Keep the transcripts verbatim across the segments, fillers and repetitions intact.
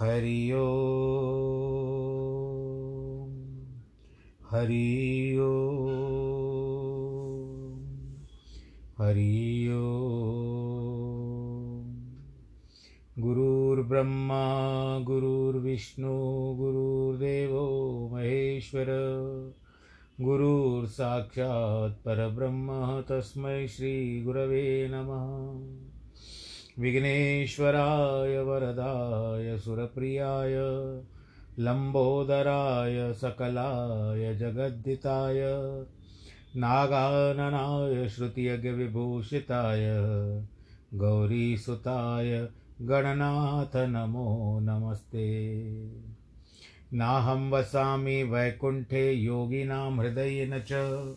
हरि ओम हरि ओम हरि ओम। गुरुर्ब्रह्मा गुरुर्विष्णु गुरुर्देवो महेश्वर, गुरुर्साक्षात् परब्रह्म तस्मै श्री गुरवे नमः। विघ्नेश्वराय वरदाय सुरप्रियाय लंबोदराय सकलाय जगद्दिताय नागाननाय श्रुतियज्ञ विभूषिताय गौरीसुताय गणनाथ नमो नमस्ते। नाहं वसामि वैकुंठे योगिनां हृदयेन च,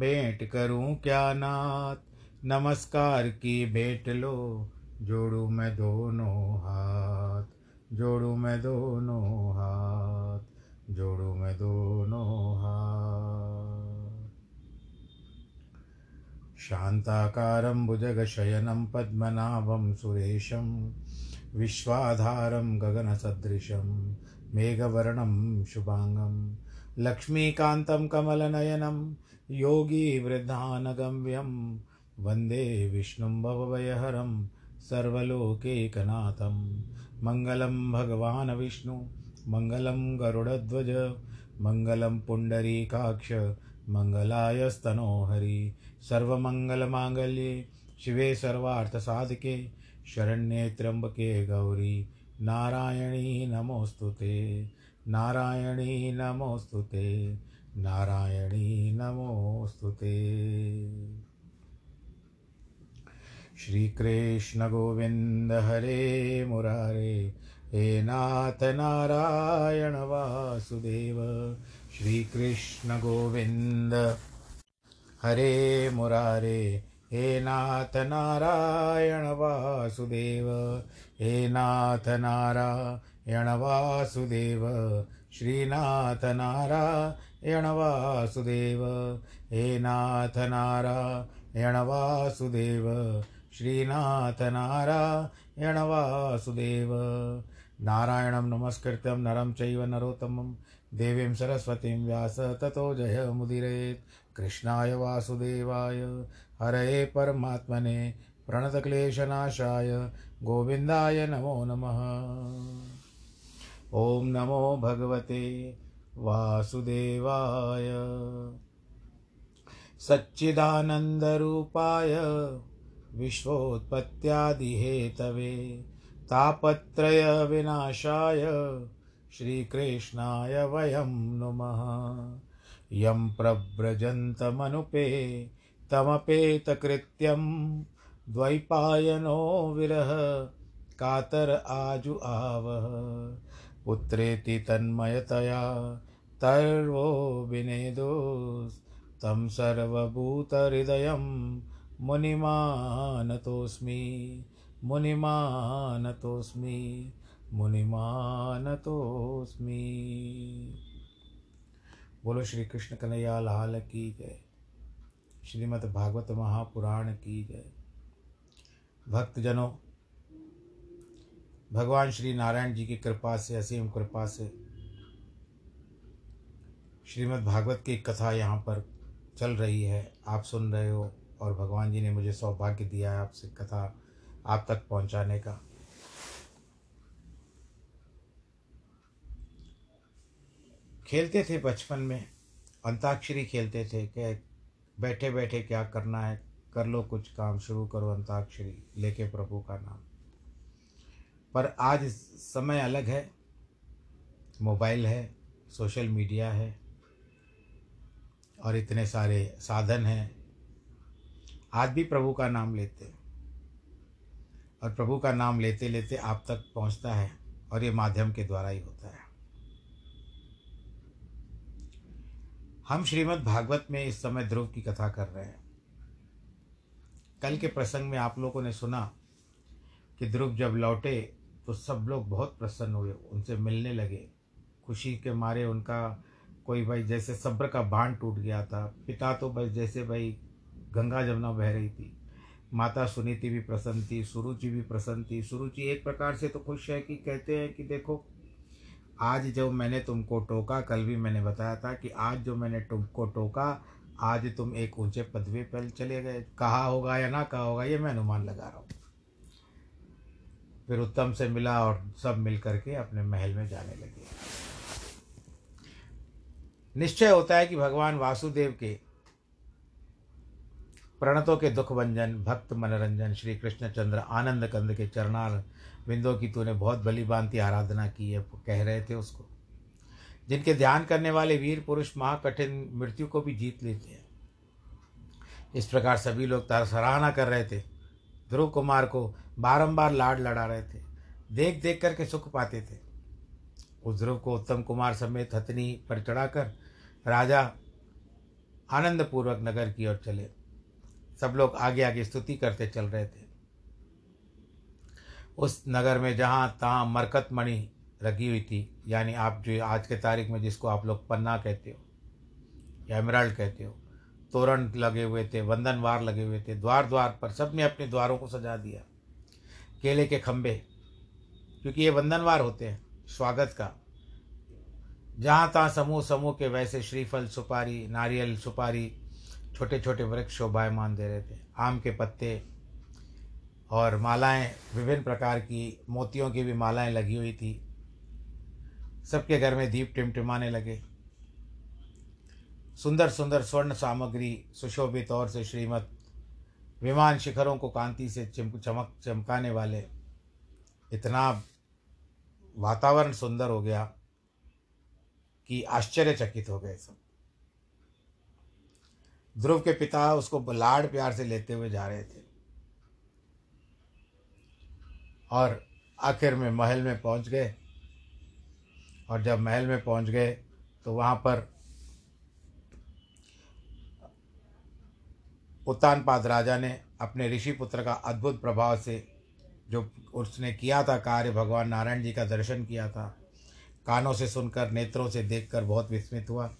भेंट करूं क्या नाथ, नमस्कार की भेंट लो जोड़ू मैं दोनों हाथ, जोड़ू मैं दोनों हाथ, जोड़ू मैं दोनों हाथ। शांताकारं भुजगशयनं पद्मनाभं सुरेशं, विश्वाधारं गगनसदृशं मेघवर्णं शुभांगं, लक्ष्मीकान्तं कमलनयनं योगी वृद्धानगम्यं, वन्दे विष्णुं भवभयहरं सर्वलोकैकनाथं। मङ्गलं भगवान् विष्णु, मङ्गलं गरुडध्वज, मङ्गलं पुण्डरीकाक्ष, मङ्गलायस्तनोहरि। सर्वमङ्गलमाङ्गल्ये शिवे सर्वार्थसाधके, शरण्ये त्र्यम्बके गौरी नारायणी नमोस्तुते, नारायणी नमोस्तुते, नारायणी नमोस्तुते। श्री कृष्ण गोविंद हरे मुरारे, हे नाथ नारायण वासुदेव। श्री कृष्ण गोविंद हरे मुरारे, हे नाथ नारायण वासुदेव, हे नाथ नारायण वासुदेव, श्रीनाथ नारायण वासुदेव, हे नाथ नारायण वासुदेव, श्रीनाथ नारायण वासुदेव। नारायणं नमस्कृत्यं नरं चैव नरोत्तमं, देवीं सरस्वतीं व्यास ततो जयमुदीरयेत्। कृष्णाय वासुदेवाय हरये परमात्मने प्रणतक्लेशनाशाय गोविन्दाय नमो नमः। ओम नमो भगवते वासुदेवाय, सच्चिदानन्दरूपाय, विश्वोत्पत्त्यादिहेतवे, तापत्रयविनाशाय, श्रीकृष्णाय वयं नुमः। यं प्रव्रजन्तमनुपे तमपेतकृत्यं, द्वैपायनो विरह कातर आजु आवह। पुत्रेति तन्मयतया तर्वो विनेदोस्, तं सर्वभूतहृदयं मुनिमानतोऽस्मि, मुनिमानतोऽस्मि, मुनिमानतोऽस्मि। बोलो श्री कृष्ण कन्हैया लाल की जय। श्रीमद् भागवत महापुराण की जय। भक्तजनों, भगवान श्री नारायण जी की कृपा से, असीम कृपा से श्रीमद् भागवत की कथा यहाँ पर चल रही है, आप सुन रहे हो। और भगवान जी ने मुझे सौभाग्य दिया है आपसे कथा आप तक पहुँचाने का। खेलते थे बचपन में अंताक्षरी, खेलते थे कि बैठे बैठे क्या करना है, कर लो कुछ काम, शुरू करो अंताक्षरी लेके प्रभु का नाम। पर आज समय अलग है, मोबाइल है, सोशल मीडिया है और इतने सारे साधन हैं। आज भी प्रभु का नाम लेते हैं और प्रभु का नाम लेते लेते आप तक पहुंचता है और ये माध्यम के द्वारा ही होता है। हम श्रीमद् भागवत में इस समय ध्रुव की कथा कर रहे हैं। कल के प्रसंग में आप लोगों ने सुना कि ध्रुव जब लौटे तो सब लोग बहुत प्रसन्न हुए, उनसे मिलने लगे। खुशी के मारे उनका कोई भाई जैसे सब्र का बांध टूट गया था। पिता तो बस जैसे भाई गंगा जमुना बह रही थी। माता सुनीति भी प्रसन्न थी, सुरुचि भी प्रसन्न थी। सुरुचि एक प्रकार से तो खुश है कि कहते हैं कि देखो, आज जो मैंने तुमको टोका, कल भी मैंने बताया था कि आज जो मैंने तुमको टोका, आज तुम एक ऊंचे पदवी पर चले गए। कहा होगा या ना कहा होगा ये मैं अनुमान लगा रहा हूँ। फिर उत्तम से मिला और सब मिल करके अपने महल में जाने लगे। निश्चय होता है कि भगवान वासुदेव के प्रणतों के दुख भंजन, भक्त मनोरंजन श्री कृष्णचंद्र आनंद कंद के चरणार विंदों की तूने बहुत भली भांति आराधना की है, कह रहे थे उसको। जिनके ध्यान करने वाले वीर पुरुष महाकठिन मृत्यु को भी जीत लेते हैं। इस प्रकार सभी लोग तार सराहना कर रहे थे। ध्रुव कुमार को बारंबार लाड लड़ा रहे थे, देख देख करके सुख पाते थे। उस ध्रुव को उत्तम कुमार समेत हथनी पर चढ़ाकर राजा आनंदपूर्वक नगर की ओर चले। सब लोग आगे आगे स्तुति करते चल रहे थे। उस नगर में जहाँ तहाँ मरकत मणि लगी हुई थी, यानी आप जो आज के तारीख में जिसको आप लोग पन्ना कहते हो या एमराल्ड कहते हो, तोरण लगे हुए थे, वंदनवार लगे हुए थे। द्वार द्वार पर सबने अपने द्वारों को सजा दिया। केले के खंभे, क्योंकि ये वंदनवार होते हैं स्वागत का। जहाँ तहाँ समूह समूह के वैसे श्रीफल, सुपारी, नारियल, सुपारी, छोटे छोटे वृक्ष शोभायमान दे रहे थे। आम के पत्ते और मालाएं, विभिन्न प्रकार की मोतियों की भी मालाएं लगी हुई थी। सबके घर में दीप टिमटिमाने लगे। सुंदर सुंदर स्वर्ण सामग्री सुशोभित और से श्रीमत विमान शिखरों को कांति से चमक चमक चमकाने वाले। इतना वातावरण सुंदर हो गया कि आश्चर्यचकित हो गए सब। ध्रुव के पिता उसको लाड़ प्यार से लेते हुए जा रहे थे और आखिर में महल में पहुंच गए। और जब महल में पहुंच गए तो वहाँ पर उत्तानपाद राजा ने अपने ऋषि पुत्र का अद्भुत प्रभाव से जो उसने किया था कार्य, भगवान नारायण जी का दर्शन किया था। कानों से सुनकर, नेत्रों से देखकर बहुत विस्मित हुआ।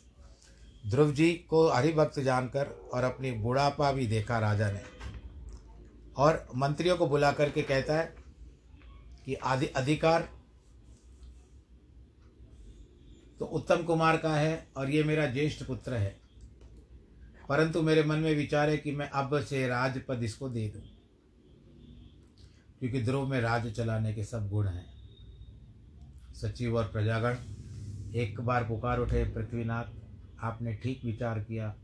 ध्रुव जी को हरिभक्त जानकर और अपनी बुढ़ापा भी देखा राजा ने। और मंत्रियों को बुला करके कहता है कि आदि अधिकार तो उत्तम कुमार का है और ये मेरा ज्येष्ठ पुत्र है, परंतु मेरे मन में विचार है कि मैं अब से राजपद इसको दे दूं, क्योंकि ध्रुव में राज्य चलाने के सब गुण हैं। सचिव और प्रजागण एक बार पुकार उठे, पृथ्वीनाथ आपने ठीक विचार किया,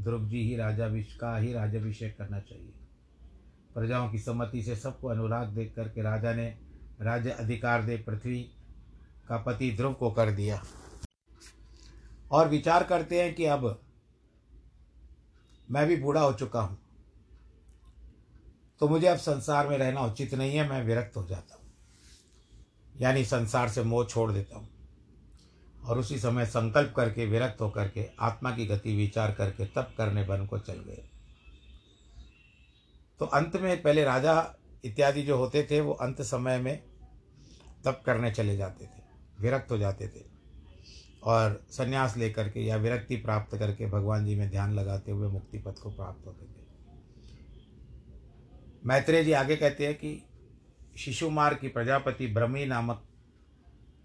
ध्रुव जी ही राजाभिषेक का ही राजाभिषेक करना चाहिए। प्रजाओं की सम्मति से सबको अनुराग देख करके राजा ने राज्य अधिकार दे पृथ्वी का पति ध्रुव को कर दिया। और विचार करते हैं कि अब मैं भी बूढ़ा हो चुका हूँ, तो मुझे अब संसार में रहना उचित नहीं है, मैं विरक्त हो जाता हूँ, यानी संसार से मोह छोड़ देता हूँ। और उसी समय संकल्प करके विरक्त होकर के आत्मा की गति विचार करके तप करने वन को चल गए। तो अंत में पहले राजा इत्यादि जो होते थे वो अंत समय में तप करने चले जाते थे, विरक्त हो जाते थे और संन्यास लेकर के या विरक्ति प्राप्त करके भगवान जी में ध्यान लगाते हुए मुक्ति पद को प्राप्त होते थे। मैत्रेय जी आगे कहते हैं कि शिशुमार की प्रजापति ब्रह्मी नामक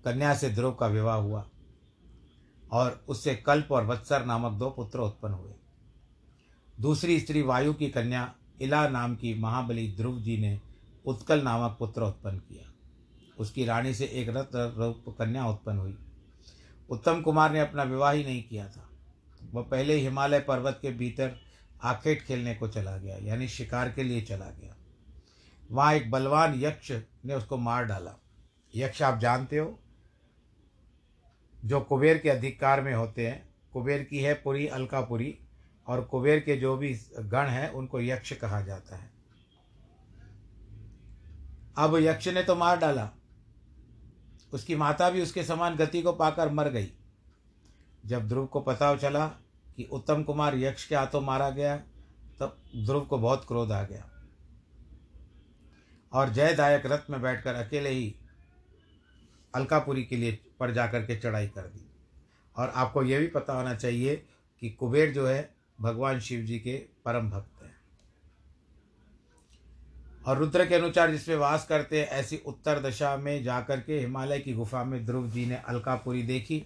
कन्या से ध्रुव का विवाह हुआ और उससे कल्प और वत्सर नामक दो पुत्र उत्पन्न हुए। दूसरी स्त्री वायु की कन्या इला नाम की महाबली ध्रुव जी ने उत्कल नामक पुत्र उत्पन्न किया। उसकी रानी से एक रत्न रूप कन्या उत्पन्न हुई। उत्तम कुमार ने अपना विवाह ही नहीं किया था। वह पहले ही हिमालय पर्वत के भीतर आखेट खेलने को चला गया, यानी शिकार के लिए चला गया। वहाँ एक बलवान यक्ष ने उसको मार डाला। यक्ष आप जानते हो जो कुबेर के अधिकार में होते हैं। कुबेर की है पुरी अलकापुरी, और कुबेर के जो भी गण हैं उनको यक्ष कहा जाता है। अब यक्ष ने तो मार डाला, उसकी माता भी उसके समान गति को पाकर मर गई। जब ध्रुव को पता चला कि उत्तम कुमार यक्ष के हाथों मारा गया, तब ध्रुव को बहुत क्रोध आ गया और जयदायक रथ में बैठकर अकेले ही अलकापुरी के लिए पर जाकर के चढ़ाई कर दी। और आपको यह भी पता होना चाहिए कि कुबेर जो है भगवान शिव जी के परम भक्त हैं और रुद्र के अनुसार जिसमें वास करते हैं। ऐसी उत्तर दशा में जाकर के हिमालय की गुफा में ध्रुव जी ने अलकापुरी देखी।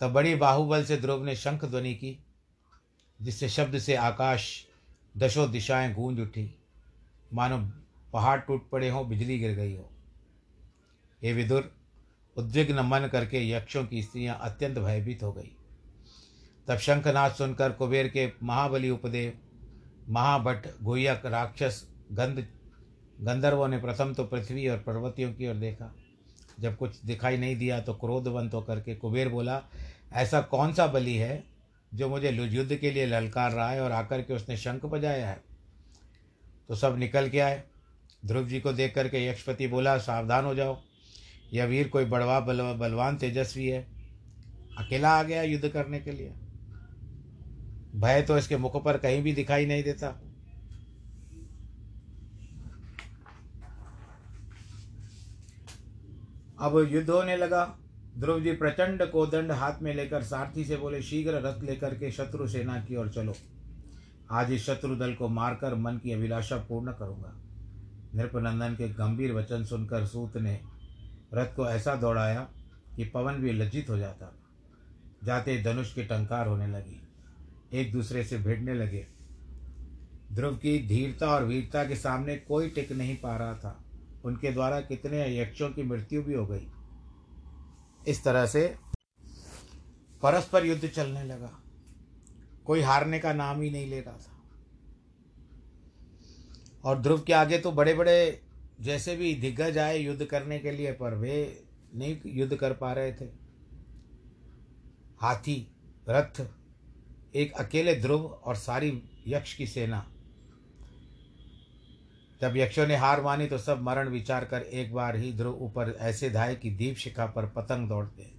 तब बड़ी बाहुबल से ध्रुव ने शंख ध्वनि की, जिससे शब्द से आकाश दशों दिशाएं गूंज उठी, मानो पहाड़ टूट पड़े हों, बिजली गिर गई हो। हे विदुर, उद्विग्न मन करके यक्षों की स्त्रियां अत्यंत भयभीत हो गई। तब शंखनाद सुनकर कुबेर के महाबली उपदेव महाभट्ट गुह्यक राक्षस गंध गंधर्वों ने प्रथम तो पृथ्वी और पर्वतियों की ओर देखा। जब कुछ दिखाई नहीं दिया तो क्रोधवंत होकर के कुबेर बोला, ऐसा कौन सा बलि है जो मुझे युद्ध के लिए ललकार रहा है? और आकर के उसने शंख बजाया है। तो सब निकल के आए। ध्रुव जी को देख करके यक्षपति बोला, सावधान हो जाओ, यह वीर कोई बड़वा बलवा बलवान तेजस्वी है, अकेला आ गया युद्ध करने के लिए। भय तो इसके मुख पर कहीं भी दिखाई नहीं देता। अब युद्ध होने लगा। ध्रुव जी प्रचंड कोदंड हाथ में लेकर सारथी से बोले, शीघ्र रथ लेकर के शत्रु सेना की ओर चलो, आज इस शत्रु दल को मारकर मन की अभिलाषा पूर्ण करूंगा। नृपनंदन के गंभीर वचन सुनकर सूत ने रथ को ऐसा दौड़ाया कि पवन भी लज्जित हो जाता। जाते धनुष की टंकार होने लगी, एक दूसरे से भिड़ने लगे। ध्रुव की धीरता और वीरता के सामने कोई टिक नहीं पा रहा था। उनके द्वारा कितने यक्षों की मृत्यु भी हो गई। इस तरह से परस्पर युद्ध चलने लगा, कोई हारने का नाम ही नहीं ले रहा था। और ध्रुव के आगे तो बड़े बड़े जैसे भी दिग्गज आए युद्ध करने के लिए, पर वे नहीं युद्ध कर पा रहे थे। हाथी, रथ, एक अकेले ध्रुव और सारी यक्ष की सेना। जब यक्षों ने हार मानी तो सब मरण विचार कर एक बार ही ध्रुव ऊपर ऐसे धाए कि दीप शिखा पर पतंग दौड़ते।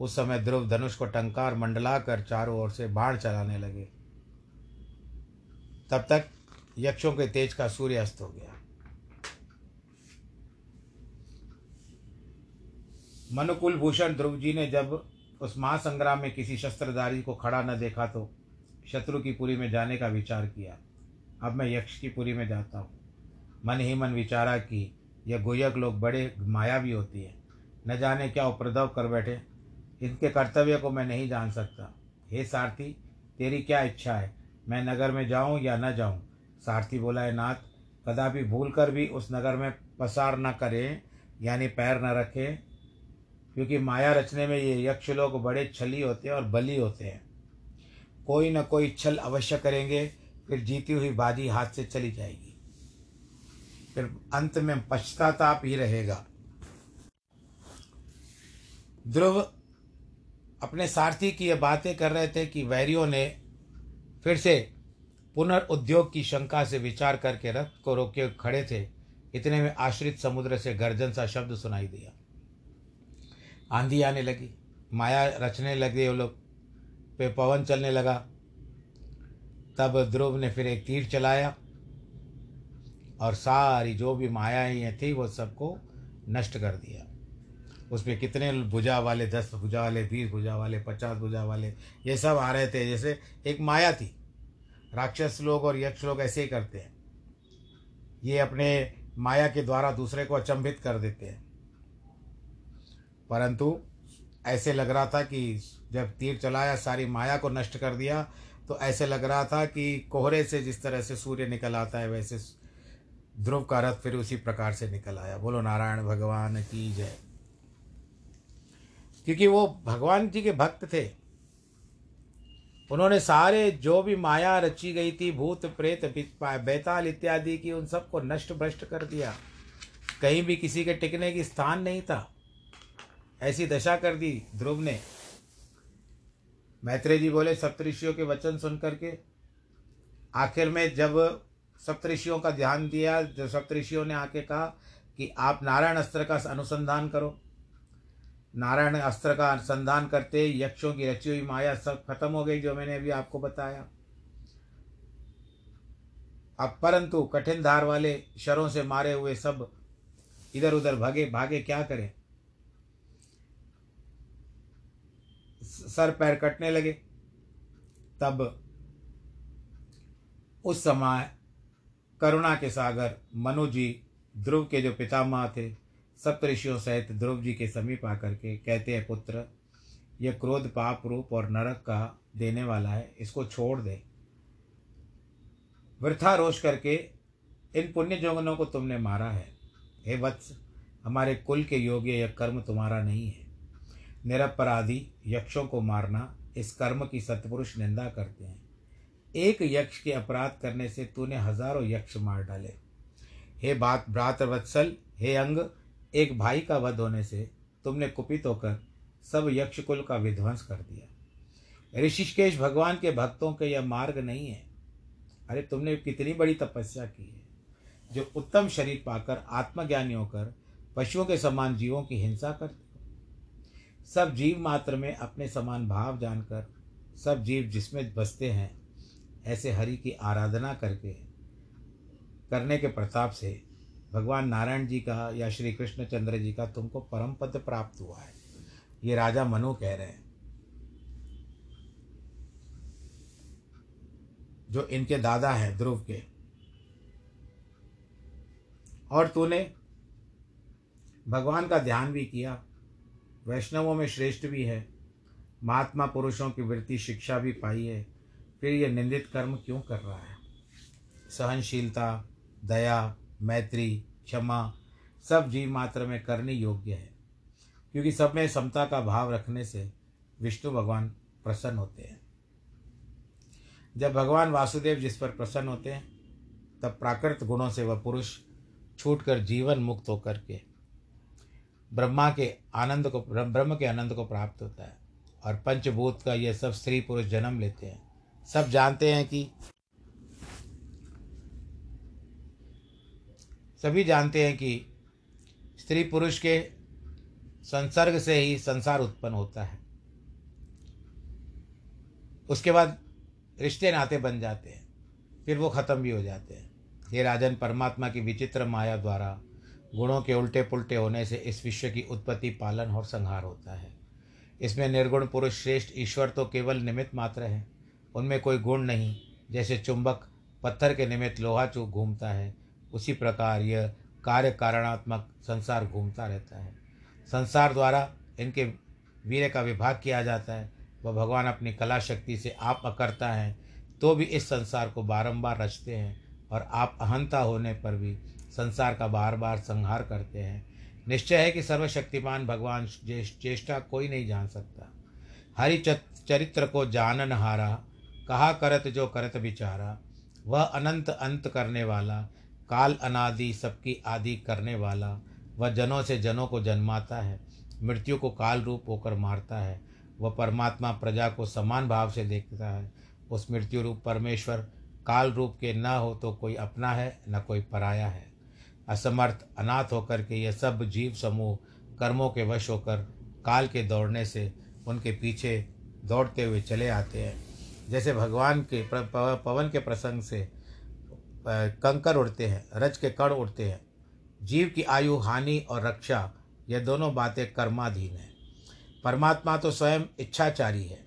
उस समय ध्रुव धनुष को टंकार मंडला कर चारों ओर से बाण चलाने लगे। तब तक यक्षों के तेज का सूर्यास्त हो गया। मनुकुल भूषण ध्रुव जी ने जब उस महासंग्राम में किसी शस्त्रधारी को खड़ा न देखा तो शत्रु की पुरी में जाने का विचार किया। अब मैं यक्ष की पुरी में जाता हूँ। मन ही मन विचारा कि यह गोयक लोग बड़े मायावी होती है, न जाने क्या उपद्रव कर बैठे। इनके कर्तव्य को मैं नहीं जान सकता। हे सारथी, तेरी क्या इच्छा है? मैं नगर में जाऊं या न जाऊं? सारथी बोला, है नाथ, कदापि भूल कर भी उस नगर में पसार न करें, यानी पैर न रखें, क्योंकि माया रचने में ये यक्ष लोग बड़े छली होते हैं और बली होते हैं। कोई न कोई छल अवश्य करेंगे, फिर जीती हुई बाजी हाथ से चली जाएगी, फिर अंत में पश्चाताप ही रहेगा। ध्रुव अपने सारथी की ये बातें कर रहे थे कि वैरियों ने फिर से पुनर्उद्योग की शंका से विचार करके रथ को रोके खड़े थे। इतने में आश्रित समुद्र से गर्जन सा शब्द सुनाई दिया। आंधी आने लगी, माया रचने लगे वो लोग, पे पवन चलने लगा। तब ध्रुव ने फिर एक तीर चलाया और सारी जो भी मायाएँ थी वो सबको नष्ट कर दिया। उसमें कितने भुजा वाले, दस भुजा वाले, बीस भुजा वाले, पचास भुजा वाले, ये सब आ रहे थे। जैसे एक माया थी। राक्षस लोग और यक्ष लोग ऐसे ही करते हैं, ये अपने माया के द्वारा दूसरे को अचंभित कर देते हैं। परंतु ऐसे लग रहा था कि जब तीर चलाया सारी माया को नष्ट कर दिया, तो ऐसे लग रहा था कि कोहरे से जिस तरह से सूर्य निकल आता है, वैसे ध्रुव का रथ फिर उसी प्रकार से निकल आया। बोलो नारायण भगवान की जय। क्योंकि वो भगवान जी के भक्त थे। उन्होंने सारे जो भी माया रची गई थी, भूत प्रेत बैताल इत्यादि की, उन सबको नष्ट भ्रष्ट कर दिया। कहीं भी किसी के टिकने की स्थान नहीं था। ऐसी दशा कर दी ध्रुव ने। मैत्रेय जी बोले, सप्तऋषियों के वचन सुन करके आखिर में जब सप्तऋषियों का ध्यान दिया, जो सप्तऋषियों ने आके कहा कि आप नारायण अस्त्र का अनुसंधान करो। नारायण अस्त्र का अनुसंधान करते यक्षों की रची हुई माया सब खत्म हो गई, जो मैंने अभी आपको बताया। अब परंतु कठिन धार वाले शरों से मारे हुए सब इधर उधर भागे भागे, क्या करें, सर पैर कटने लगे। तब उस समय करुणा के सागर मनु जी, ध्रुव के जो पितामह थे, सप्तऋषियों सहित ध्रुव जी के समीप आकर के कहते हैं, पुत्र यह क्रोध पाप रूप और नरक का देने वाला है, इसको छोड़ दे। वृथा रोष करके इन पुण्य जोगनों को तुमने मारा है। हे वत्स, हमारे कुल के योग्य यह कर्म तुम्हारा नहीं है। निरपराधी यक्षों को मारना, इस कर्म की सत्पुरुष निंदा करते हैं। एक यक्ष के अपराध करने से तूने हजारों यक्ष मार डाले। हे बात भ्रातृवत्सल, हे अंग, एक भाई का वध होने से तुमने कुपित होकर सब यक्ष कुल का विध्वंस कर दिया। ऋषिकेश भगवान के भक्तों के यह मार्ग नहीं है। अरे तुमने कितनी बड़ी तपस्या की है, जो उत्तम शरीर पाकर आत्मज्ञानी होकर पशुओं के समान जीवों की हिंसा करते। सब जीव मात्र में अपने समान भाव जानकर सब जीव जिसमें बसते हैं, ऐसे हरि की आराधना करके करने के प्रताप से भगवान नारायण जी का या श्री कृष्णचंद्र जी का तुमको परम पद प्राप्त हुआ है, ये राजा मनु कह रहे हैं। जो इनके दादा हैं ध्रुव के। और तूने भगवान का ध्यान भी किया, वैष्णवों में श्रेष्ठ भी है, महात्मा पुरुषों की वृत्ति शिक्षा भी पाई है, फिर यह निंदित कर्म क्यों कर रहा है? सहनशीलता, दया, मैत्री, क्षमा सब जीव मात्र में करनी योग्य है, क्योंकि सब में समता का भाव रखने से विष्णु भगवान प्रसन्न होते हैं। जब भगवान वासुदेव जिस पर प्रसन्न होते हैं, तब प्राकृत गुणों से वह पुरुष छूटकर जीवन मुक्त होकर के ब्रह्मा के आनंद को ब्रह्म के आनंद को प्राप्त होता है। और पंचभूत का यह सब स्त्री पुरुष जन्म लेते हैं। सब जानते हैं कि सभी जानते हैं कि स्त्री पुरुष के संसर्ग से ही संसार उत्पन्न होता है। उसके बाद रिश्ते नाते बन जाते हैं, फिर वो ख़त्म भी हो जाते हैं। ये राजन परमात्मा की विचित्र माया द्वारा गुणों के उल्टे पुल्टे होने से इस विश्व की उत्पत्ति, पालन और संहार होता है। इसमें निर्गुण पुरुष श्रेष्ठ ईश्वर तो केवल निमित्त मात्र है, उनमें कोई गुण नहीं। जैसे चुंबक पत्थर के निमित्त लोहा चूक घूमता है, उसी प्रकार यह कार्य कारणात्मक संसार घूमता रहता है। संसार द्वारा इनके वीर्य का विभाग किया जाता है। वह भगवान अपनी कला शक्ति से आप अकर्ता है, तो भी इस संसार को बारंबार रचते हैं, और आप अहंता होने पर भी संसार का बार बार संहार करते हैं। निश्चय है कि सर्वशक्तिमान भगवान चेष्टा कोई नहीं जान सकता। हरि चरित्र को जानन हारा, कहा करत जो करत बिचारा। वह अनंत अंत करने वाला, काल अनादि सबकी आदि करने वाला, वह जनों से जनों को जन्माता है, मृत्यु को काल रूप होकर मारता है। वह परमात्मा प्रजा को समान भाव से देखता है। उस मृत्यु रूप परमेश्वर काल रूप के न हो तो कोई अपना है, न कोई पराया है। असमर्थ अनाथ होकर के यह सब जीव समूह कर्मों के वश होकर काल के दौड़ने से उनके पीछे दौड़ते हुए चले आते हैं। जैसे भगवान के पवन के प्रसंग से कंकर उड़ते हैं, रज के कण उड़ते हैं। जीव की आयु, हानि और रक्षा, यह दोनों बातें कर्माधीन है। परमात्मा तो स्वयं इच्छाचारी है।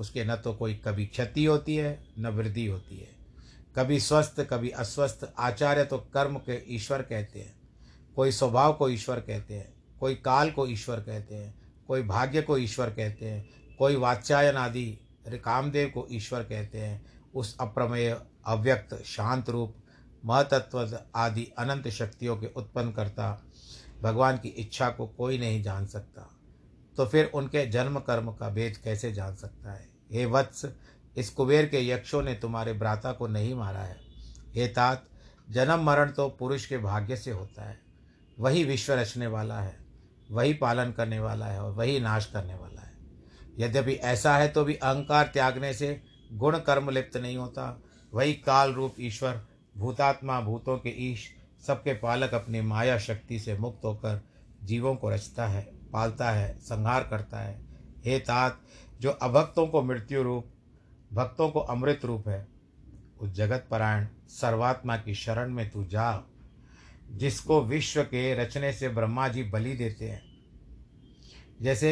उसके न तो कोई कभी क्षति होती है, न वृद्धि होती है। कभी स्वस्थ, कभी अस्वस्थ। आचार्य तो कर्म के ईश्वर कहते हैं, कोई स्वभाव को ईश्वर कहते हैं, कोई काल को ईश्वर कहते हैं, कोई भाग्य को ईश्वर कहते हैं, कोई वात्स्यायन आदि कामदेव को ईश्वर कहते हैं। उस अप्रमेय, अव्यक्त, शांत रूप, महतत्व आदि अनंत शक्तियों के उत्पन्न करता भगवान की इच्छा को कोई नहीं जान सकता, तो फिर उनके जन्म कर्म का भेद कैसे जान सकता है? हे वत्स, इस कुबेर के यक्षों ने तुम्हारे भ्राता को नहीं मारा है। हे तात, जन्म मरण तो पुरुष के भाग्य से होता है। वही विश्व रचने वाला है, वही पालन करने वाला है, और वही नाश करने वाला है। यद्यपि ऐसा है तो भी अहंकार त्यागने से गुण कर्म लिप्त नहीं होता। वही काल रूप ईश्वर भूतात्मा, भूतों के ईश, सबके पालक अपनी माया शक्ति से मुक्त होकर जीवों को रचता है, पालता है, संहार करता है। हे तात, जो अभक्तों को मृत्यु रूप, भक्तों को अमृत रूप है, उस जगत परायण सर्वात्मा की शरण में तू जा, जिसको विश्व के रचने से ब्रह्मा जी बलि देते हैं। जैसे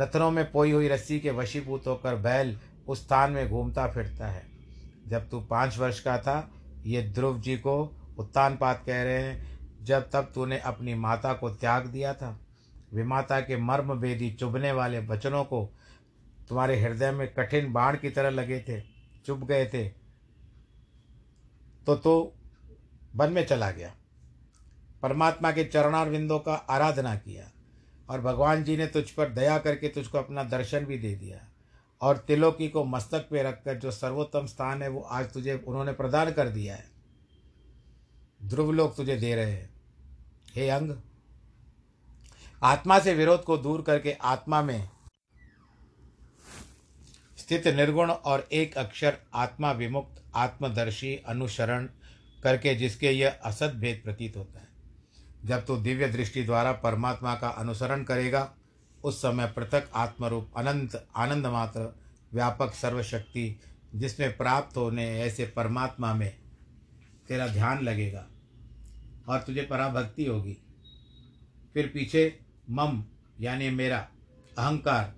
नथनों में पोई हुई रस्सी के वशीभूत होकर बैल उस स्थान में घूमता फिरता है। जब तू पाँच वर्ष का था, ये ध्रुव जी को उत्तानपाद कह रहे हैं, जब तब तूने अपनी माता को त्याग दिया था। विमाता के मर्म भेदी चुभने वाले वचनों को तुम्हारे हृदय में कठिन बाण की तरह लगे थे, चुभ गए थे, तो तू वन में चला गया। परमात्मा के चरणारविंदों का आराधना किया और भगवान जी ने तुझ पर दया करके तुझको अपना दर्शन भी दे दिया। और तिलोकी को मस्तक पे रखकर जो सर्वोत्तम स्थान है वो आज तुझे उन्होंने प्रदान कर दिया है, ध्रुव लोग तुझे दे रहे हैं। हे अंग, आत्मा से विरोध को दूर करके आत्मा में स्थित निर्गुण और एक अक्षर आत्मा विमुक्त आत्मदर्शी अनुसरण करके जिसके यह असद भेद प्रतीत होता है। जब तू दिव्य दृष्टि द्वारा परमात्मा का अनुसरण करेगा, उस समय पृथक आत्मरूप अनंत आनंद मात्र व्यापक सर्वशक्ति जिसमें प्राप्त होने ऐसे परमात्मा में तेरा ध्यान लगेगा और तुझे पराभक्ति होगी। फिर पीछे मम यानी मेरा अहंकार,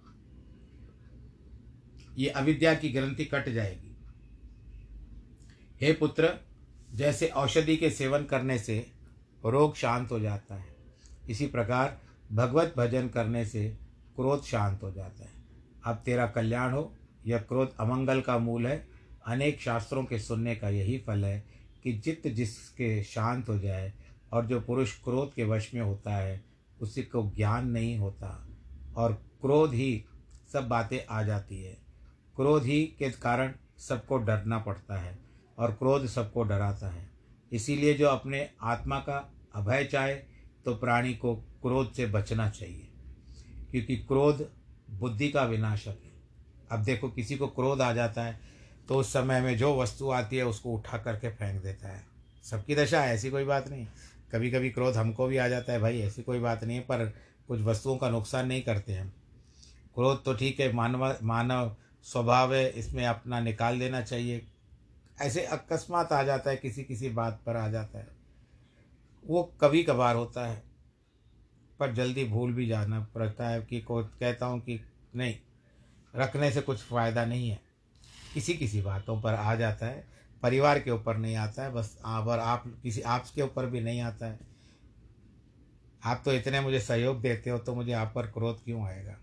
ये अविद्या की ग्रंथि कट जाएगी। हे पुत्र, जैसे औषधि के सेवन करने से रोग शांत हो जाता है, इसी प्रकार भगवत भजन करने से क्रोध शांत हो जाता है। अब तेरा कल्याण हो। यह क्रोध अमंगल का मूल है। अनेक शास्त्रों के सुनने का यही फल है कि चित्त जिसके शांत हो जाए और जो पुरुष क्रोध के वश में होता है उसी को ज्ञान नहीं होता और क्रोध ही सब बातें आ जाती है। क्रोध ही के कारण सबको डरना पड़ता है और क्रोध सबको डराता है। इसीलिए जो अपने आत्मा का अभय चाहे तो प्राणी को क्रोध से बचना चाहिए, क्योंकि क्रोध बुद्धि का विनाशक है। अब देखो, किसी को क्रोध आ जाता है तो उस समय में जो वस्तु आती है उसको उठा करके फेंक देता है। सबकी दशा ऐसी कोई बात नहीं, कभी कभी क्रोध हमको भी आ जाता है भाई, ऐसी कोई बात नहीं है, पर कुछ वस्तुओं का नुकसान नहीं करते हम। क्रोध तो ठीक है, मानव मानव स्वभाव है, इसमें अपना निकाल देना चाहिए। ऐसे अकस्मात आ जाता है, किसी किसी बात पर आ जाता है, वो कभी कभार होता है, पर जल्दी भूल भी जाना पड़ता है। कि को कहता हूँ कि नहीं, रखने से कुछ फ़ायदा नहीं है। किसी किसी बातों पर आ जाता है, परिवार के ऊपर नहीं आता है, बस आप और आप किसी आपके ऊपर भी नहीं आता है। आप तो इतने मुझे सहयोग देते हो तो मुझे आप पर क्रोध क्यों आएगा।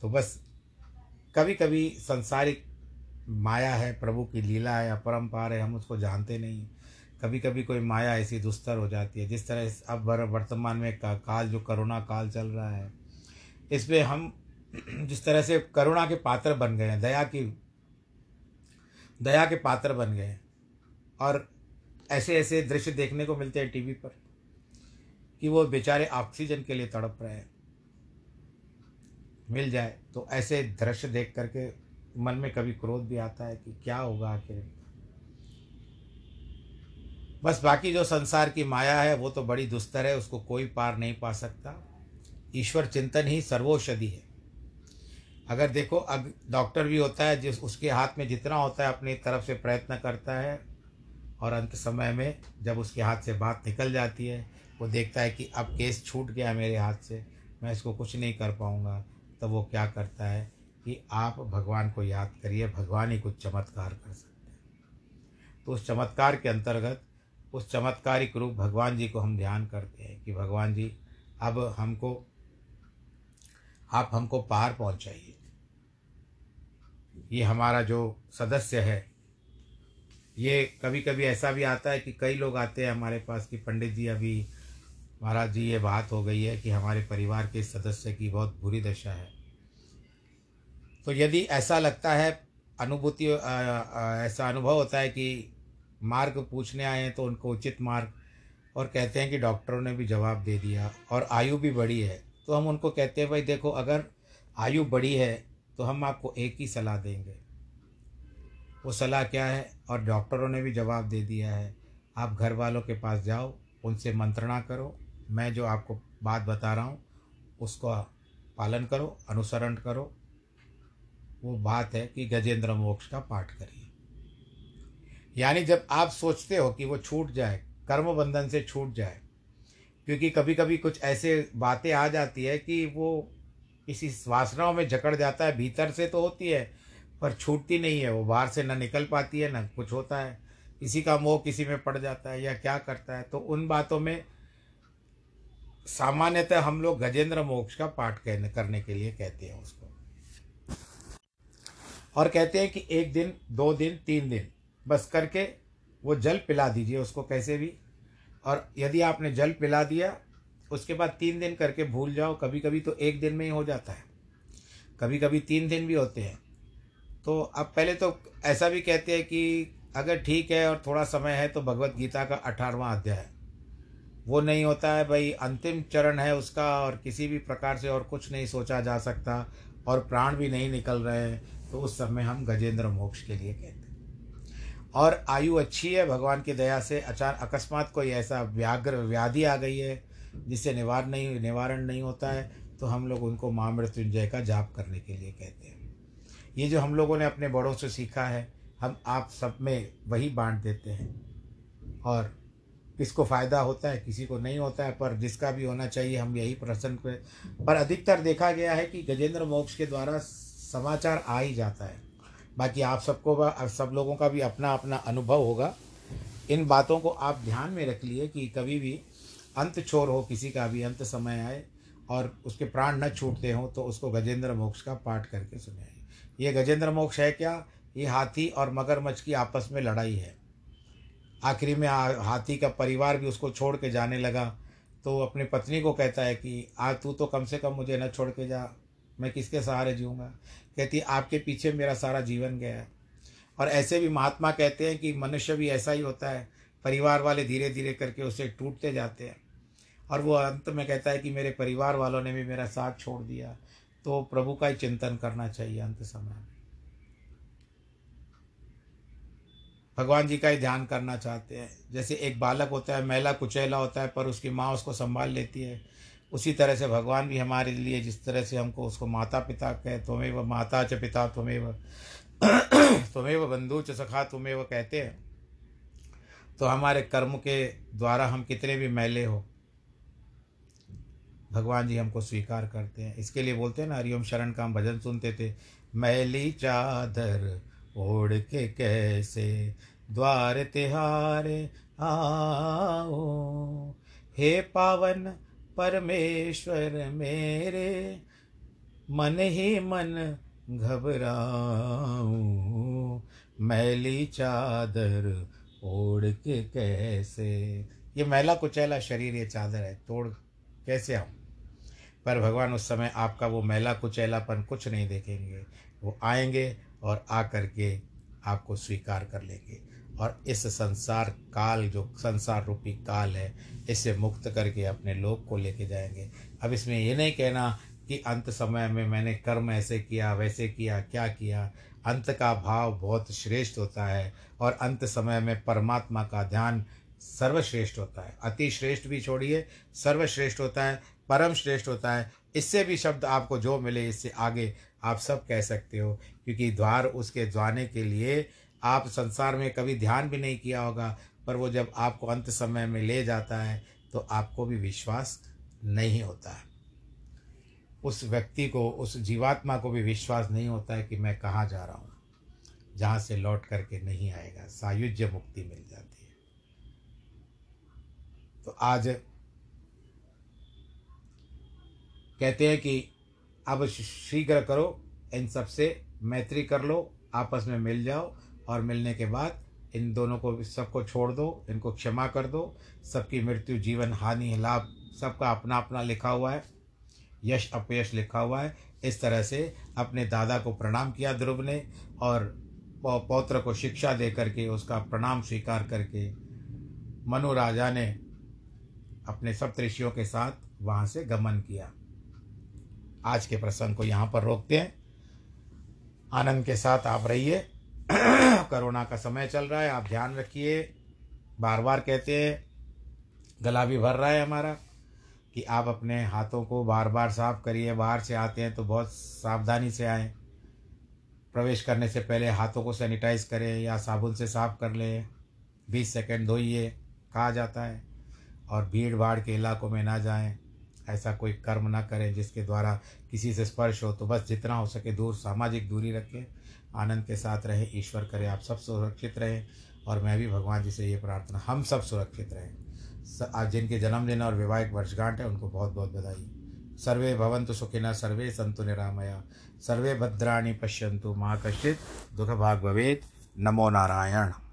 तो बस कभी कभी संसारिक माया है, प्रभु की लीला है, अपरंपार है, हम उसको जानते नहीं। कभी कभी कोई माया ऐसी दुस्तर हो जाती है, जिस तरह अब वर्तमान में का, काल जो करुणा काल चल रहा है, इसमें हम जिस तरह से करुणा के पात्र बन गए हैं, दया की दया के पात्र बन गए हैं। और ऐसे ऐसे दृश्य देखने को मिलते हैं टीवी पर कि वो बेचारे ऑक्सीजन के लिए तड़प रहे हैं, मिल जाए तो। ऐसे दृश्य देख करके मन में कभी क्रोध भी आता है कि क्या होगा आखिर। बस बाकी जो संसार की माया है वो तो बड़ी दुस्तर है, उसको कोई पार नहीं पा सकता। ईश्वर चिंतन ही सर्वौषधि है। अगर देखो, अब डॉक्टर भी होता है जिस उसके हाथ में जितना होता है अपनी तरफ से प्रयत्न करता है, और अंत समय में जब उसके हाथ से बात निकल जाती है, वो देखता है कि अब केस छूट गया मेरे हाथ से, मैं इसको कुछ नहीं कर पाऊँगा, तो वो क्या करता है कि आप भगवान को याद करिए, भगवान ही कुछ चमत्कार कर सकते हैं। तो उस चमत्कार के अंतर्गत उस चमत्कारिक रूप भगवान जी को हम ध्यान करते हैं कि भगवान जी अब हमको आप हमको पार पहुँचाइए। ये हमारा जो सदस्य है, ये कभी कभी ऐसा भी आता है कि कई लोग आते हैं हमारे पास कि पंडित जी, अभी महाराज जी ये बात हो गई है कि हमारे परिवार के सदस्य की बहुत बुरी दशा है। तो यदि ऐसा लगता है, अनुभूति ऐसा अनुभव होता है कि मार्ग पूछने आए हैं तो उनको उचित मार्ग, और कहते हैं कि डॉक्टरों ने भी जवाब दे दिया और आयु भी बढ़ी है, तो हम उनको कहते हैं भाई देखो, अगर आयु बढ़ी है तो हम आपको एक ही सलाह देंगे। वो सलाह क्या है? और डॉक्टरों ने भी जवाब दे दिया है, आप घर वालों के पास जाओ, उनसे मंत्रणा करो, मैं जो आपको बात बता रहा हूँ उसको पालन करो, अनुसरण करो। वो बात है कि गजेंद्र मोक्ष का पाठ करिए। यानी जब आप सोचते हो कि वो छूट जाए, कर्म बंधन से छूट जाए, क्योंकि कभी कभी कुछ ऐसे बातें आ जाती है कि वो किसी वासनाओं में जकड़ जाता है, भीतर से तो होती है पर छूटती नहीं है, वो बाहर से ना निकल पाती है ना कुछ होता है, किसी का मोह किसी में पड़ जाता है या क्या करता है। तो उन बातों में सामान्यतः हम लोग गजेंद्र मोक्ष का पाठ करने के लिए कहते हैं उसको, और कहते हैं कि एक दिन, दो दिन, तीन दिन बस करके वो जल पिला दीजिए उसको कैसे भी। और यदि आपने जल पिला दिया, उसके बाद तीन दिन करके भूल जाओ। कभी कभी तो एक दिन में ही हो जाता है, कभी कभी तीन दिन भी होते हैं। तो अब पहले तो ऐसा भी कहते हैं कि अगर ठीक है और थोड़ा समय है तो भगवत गीता का अठारहवां अध्याय वो नहीं होता है भाई, अंतिम चरण है उसका, और किसी भी प्रकार से और कुछ नहीं सोचा जा सकता और प्राण भी नहीं निकल रहे हैं, तो उस समय हम गजेंद्र मोक्ष के लिए कहते हैं। और आयु अच्छी है भगवान की दया से, अचानक अकस्मात कोई ऐसा व्याघ्र व्याधि आ गई है जिससे निवार नहीं निवारण नहीं होता है, तो हम लोग उनको महामृत्युंजय का जाप करने के लिए कहते हैं। ये जो हम लोगों ने अपने बड़ों से सीखा है, हम आप सब में वही बांट देते हैं, और किसको फ़ायदा होता है किसी को नहीं होता है, पर जिसका भी होना चाहिए हम यही प्रसन्न करें। पर अधिकतर देखा गया है कि गजेंद्र मोक्ष के द्वारा समाचार आ ही जाता है। बाकी आप सबको सब लोगों का भी अपना अपना अनुभव होगा। इन बातों को आप ध्यान में रख लिए कि कभी भी अंत छोर हो, किसी का भी अंत समय आए और उसके प्राण न छूटते हों, तो उसको गजेंद्र मोक्ष का पाठ करके सुनाए। ये गजेंद्र मोक्ष है क्या? ये हाथी और मगरमच्छ की आपस में लड़ाई है। आखिरी में हाथी का परिवार भी उसको छोड़ के जाने लगा, तो अपनी पत्नी को कहता है कि आज तू तो कम से कम मुझे न छोड़ के जा, मैं किसके सहारे जीऊँगा? कहती आपके पीछे मेरा सारा जीवन गया है। और ऐसे भी महात्मा कहते हैं कि मनुष्य भी ऐसा ही होता है, परिवार वाले धीरे धीरे करके उससे टूटते जाते हैं, और वो अंत में कहता है कि मेरे परिवार वालों ने भी मेरा साथ छोड़ दिया। तो प्रभु का ही चिंतन करना चाहिए अंत समय में। भगवान जी का ही ध्यान करना चाहते हैं। जैसे एक बालक होता है, मैला कुचैला होता है, पर उसकी माँ उसको संभाल लेती है, उसी तरह से भगवान भी हमारे लिए, जिस तरह से हमको उसको माता पिता कहे, त्वमेव माता च पिता त्वमेव त्वमेव बंधु च सखा त्वमेव कहते हैं, तो हमारे कर्म के द्वारा हम कितने भी मैले हो, भगवान जी हमको स्वीकार करते हैं। इसके लिए बोलते हैं ना, हरिओम शरण का हम भजन सुनते थे, मैली चादर ओढ़ के कैसे द्वार तिहारे आओ, हे पावन परमेश्वर मेरे मन ही मन घबराऊं, मैली चादर ओढ़ के कैसे। ये मैला कुचैला शरीर, ये चादर है, तोड़ कैसे आऊं? पर भगवान उस समय आपका वो मैला कुचैलापन कुछ नहीं देखेंगे, वो आएंगे और आकर के आपको स्वीकार कर लेंगे, और इस संसार काल, जो संसार रूपी काल है, इससे मुक्त करके अपने लोग को लेके जाएंगे। अब इसमें ये नहीं कहना कि अंत समय में मैंने कर्म ऐसे किया वैसे किया क्या किया। अंत का भाव बहुत श्रेष्ठ होता है, और अंत समय में परमात्मा का ध्यान सर्वश्रेष्ठ होता है। अति श्रेष्ठ भी छोड़िए, सर्वश्रेष्ठ होता है, परम श्रेष्ठ होता है, इससे भी शब्द आपको जो मिले, इससे आगे आप सब कह सकते हो, क्योंकि द्वार उसके जाने के लिए आप संसार में कभी ध्यान भी नहीं किया होगा, पर वो जब आपको अंत समय में ले जाता है तो आपको भी विश्वास नहीं होता है। उस व्यक्ति को, उस जीवात्मा को भी विश्वास नहीं होता है कि मैं कहाँ जा रहा हूँ, जहाँ से लौट करके नहीं आएगा। सायुज्य मुक्ति मिल जाती है। तो आज कहते हैं कि अब शीघ्र करो, इन सब से मैत्री कर लो, आपस में मिल जाओ, और मिलने के बाद इन दोनों को सबको छोड़ दो, इनको क्षमा कर दो। सबकी मृत्यु, जीवन, हानि, लाभ, सबका अपना अपना लिखा हुआ है, यश अपयश लिखा हुआ है। इस तरह से अपने दादा को प्रणाम किया ध्रुव ने, और पौत्र को शिक्षा दे करके उसका प्रणाम स्वीकार करके मनु राजा ने अपने सप्तऋषियों के साथ वहाँ से गमन किया। आज के प्रसंग को यहाँ पर रोकते हैं। आनंद के साथ आप रहिए, कोरोना का समय चल रहा है, आप ध्यान रखिए। बार बार कहते हैं, गला भी भर रहा है हमारा, कि आप अपने हाथों को बार बार साफ करिए। बाहर से आते हैं तो बहुत सावधानी से आएँ, प्रवेश करने से पहले हाथों को सैनिटाइज करें या साबुन से साफ कर लें, बीस सेकेंड धोइए कहा जाता है। और भीड़ भाड़ के इलाकों में ना जाएं, ऐसा कोई कर्म ना करें जिसके द्वारा किसी से स्पर्श हो, तो बस जितना हो सके दूर, सामाजिक दूरी रखें, आनंद के साथ रहें। ईश्वर करे आप सब सुरक्षित रहें, और मैं भी भगवान जी से ये प्रार्थना, हम सब सुरक्षित रहें। आज जिनके जन्मदिन और वैवाहिक वर्षगांठ है उनको बहुत बहुत बधाई। सर्वे भवन्तु सुखिनः, सर्वे सन्तु निरामया, सर्वे भद्राणि पश्यन्तु मा कश्चित् दुःखभाग् भवेत्। नमो नारायण।